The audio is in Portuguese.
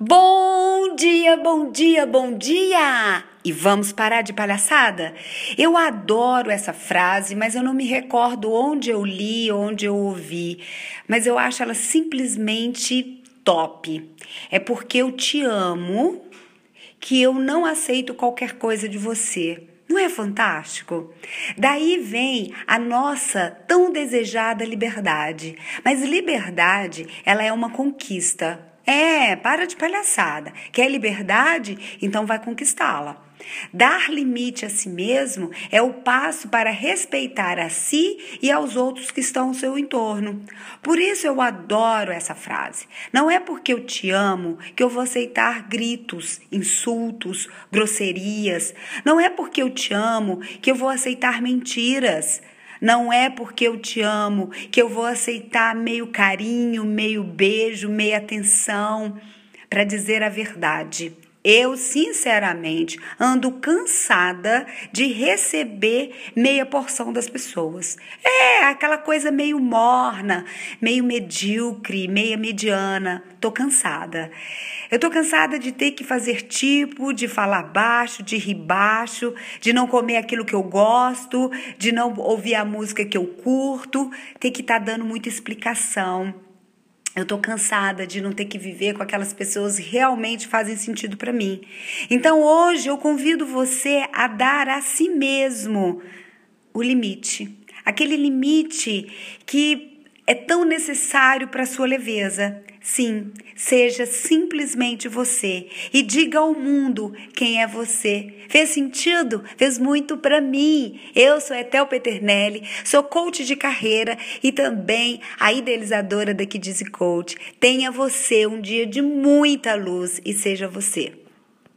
Bom dia, bom dia, bom dia! E vamos parar de palhaçada? Eu adoro essa frase, mas eu não me recordo onde eu li, onde eu ouvi. Mas eu acho ela simplesmente top. É porque eu te amo que eu não aceito qualquer coisa de você. Não é fantástico? Daí vem a nossa tão desejada liberdade. Mas liberdade, ela é uma conquista. É, para de palhaçada. Quer liberdade? Então vai conquistá-la. Dar limite a si mesmo é o passo para respeitar a si e aos outros que estão ao seu entorno. Por isso eu adoro essa frase. Não é porque eu te amo que eu vou aceitar gritos, insultos, grosserias. Não é porque eu te amo que eu vou aceitar mentiras. Não é porque eu te amo que eu vou aceitar meio carinho, meio beijo, meia atenção. Para dizer a verdade, eu, sinceramente, ando cansada de receber meia porção das pessoas. É, aquela coisa meio morna, meio medíocre, meia mediana. Tô cansada. Eu tô cansada de ter que fazer tipo, de falar baixo, de rir baixo, de não comer aquilo que eu gosto, de não ouvir a música que eu curto, ter que estar dando muita explicação. Eu tô cansada de não ter que viver com aquelas pessoas que realmente fazem sentido para mim. Então hoje eu convido você a dar a si mesmo o limite. Aquele limite que é tão necessário para a sua leveza. Sim, seja simplesmente você e diga ao mundo quem é você. Fez sentido? Fez muito para mim. Eu sou Ethel Peternelli, sou coach de carreira e também a idealizadora da Kidize Coach. Tenha você um dia de muita luz e seja você.